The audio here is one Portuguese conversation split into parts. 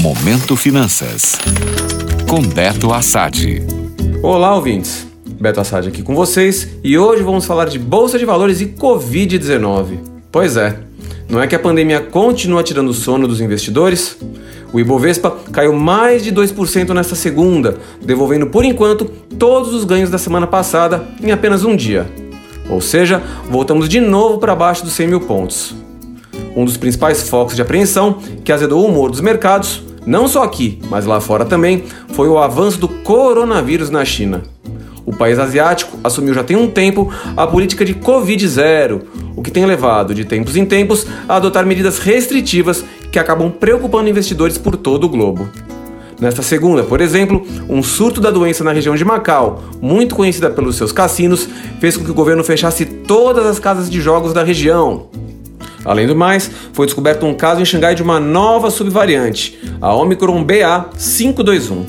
Momento Finanças, com Beto Assad. Olá, ouvintes. Beto Assad aqui com vocês e hoje vamos falar de Bolsa de Valores e Covid-19. Pois é, não é que a pandemia continua tirando o sono dos investidores? O Ibovespa caiu mais de 2% nesta segunda, devolvendo por enquanto todos os ganhos da semana passada em apenas um dia. Ou seja, voltamos de novo para baixo dos 100 mil pontos. Um dos principais focos de apreensão que azedou o humor dos mercados, não só aqui, mas lá fora também, foi o avanço do coronavírus na China. O país asiático assumiu já tem um tempo a política de Covid-0, o que tem levado, de tempos em tempos, a adotar medidas restritivas que acabam preocupando investidores por todo o globo. Nesta segunda, por exemplo, um surto da doença na região de Macau, muito conhecida pelos seus cassinos, fez com que o governo fechasse todas as casas de jogos da região. Além do mais, foi descoberto um caso em Xangai de uma nova subvariante, a Omicron BA-521.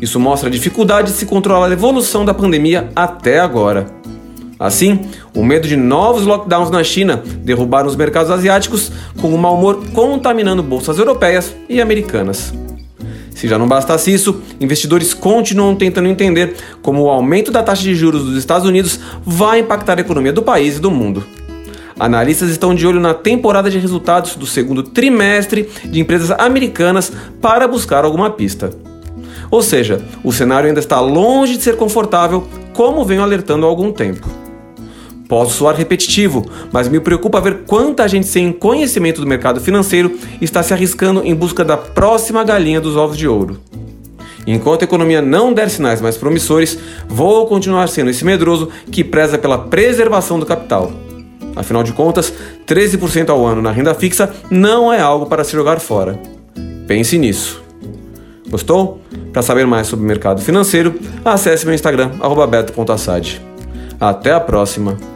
Isso mostra a dificuldade de se controlar a evolução da pandemia até agora. Assim, o medo de novos lockdowns na China derrubaram os mercados asiáticos, com o mau humor contaminando bolsas europeias e americanas. Se já não bastasse isso, investidores continuam tentando entender como o aumento da taxa de juros dos Estados Unidos vai impactar a economia do país e do mundo. Analistas estão de olho na temporada de resultados do segundo trimestre de empresas americanas para buscar alguma pista. Ou seja, o cenário ainda está longe de ser confortável, como venho alertando há algum tempo. Posso soar repetitivo, mas me preocupa ver quanta gente sem conhecimento do mercado financeiro está se arriscando em busca da próxima galinha dos ovos de ouro. Enquanto a economia não der sinais mais promissores, vou continuar sendo esse medroso que preza pela preservação do capital. Afinal de contas, 13% ao ano na renda fixa não é algo para se jogar fora. Pense nisso. Gostou? Para saber mais sobre o mercado financeiro, acesse meu Instagram, @beto.assad. Até a próxima!